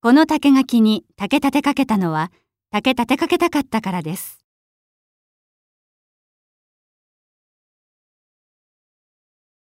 この竹垣に竹立てかけたのは竹立てかけたかったからです。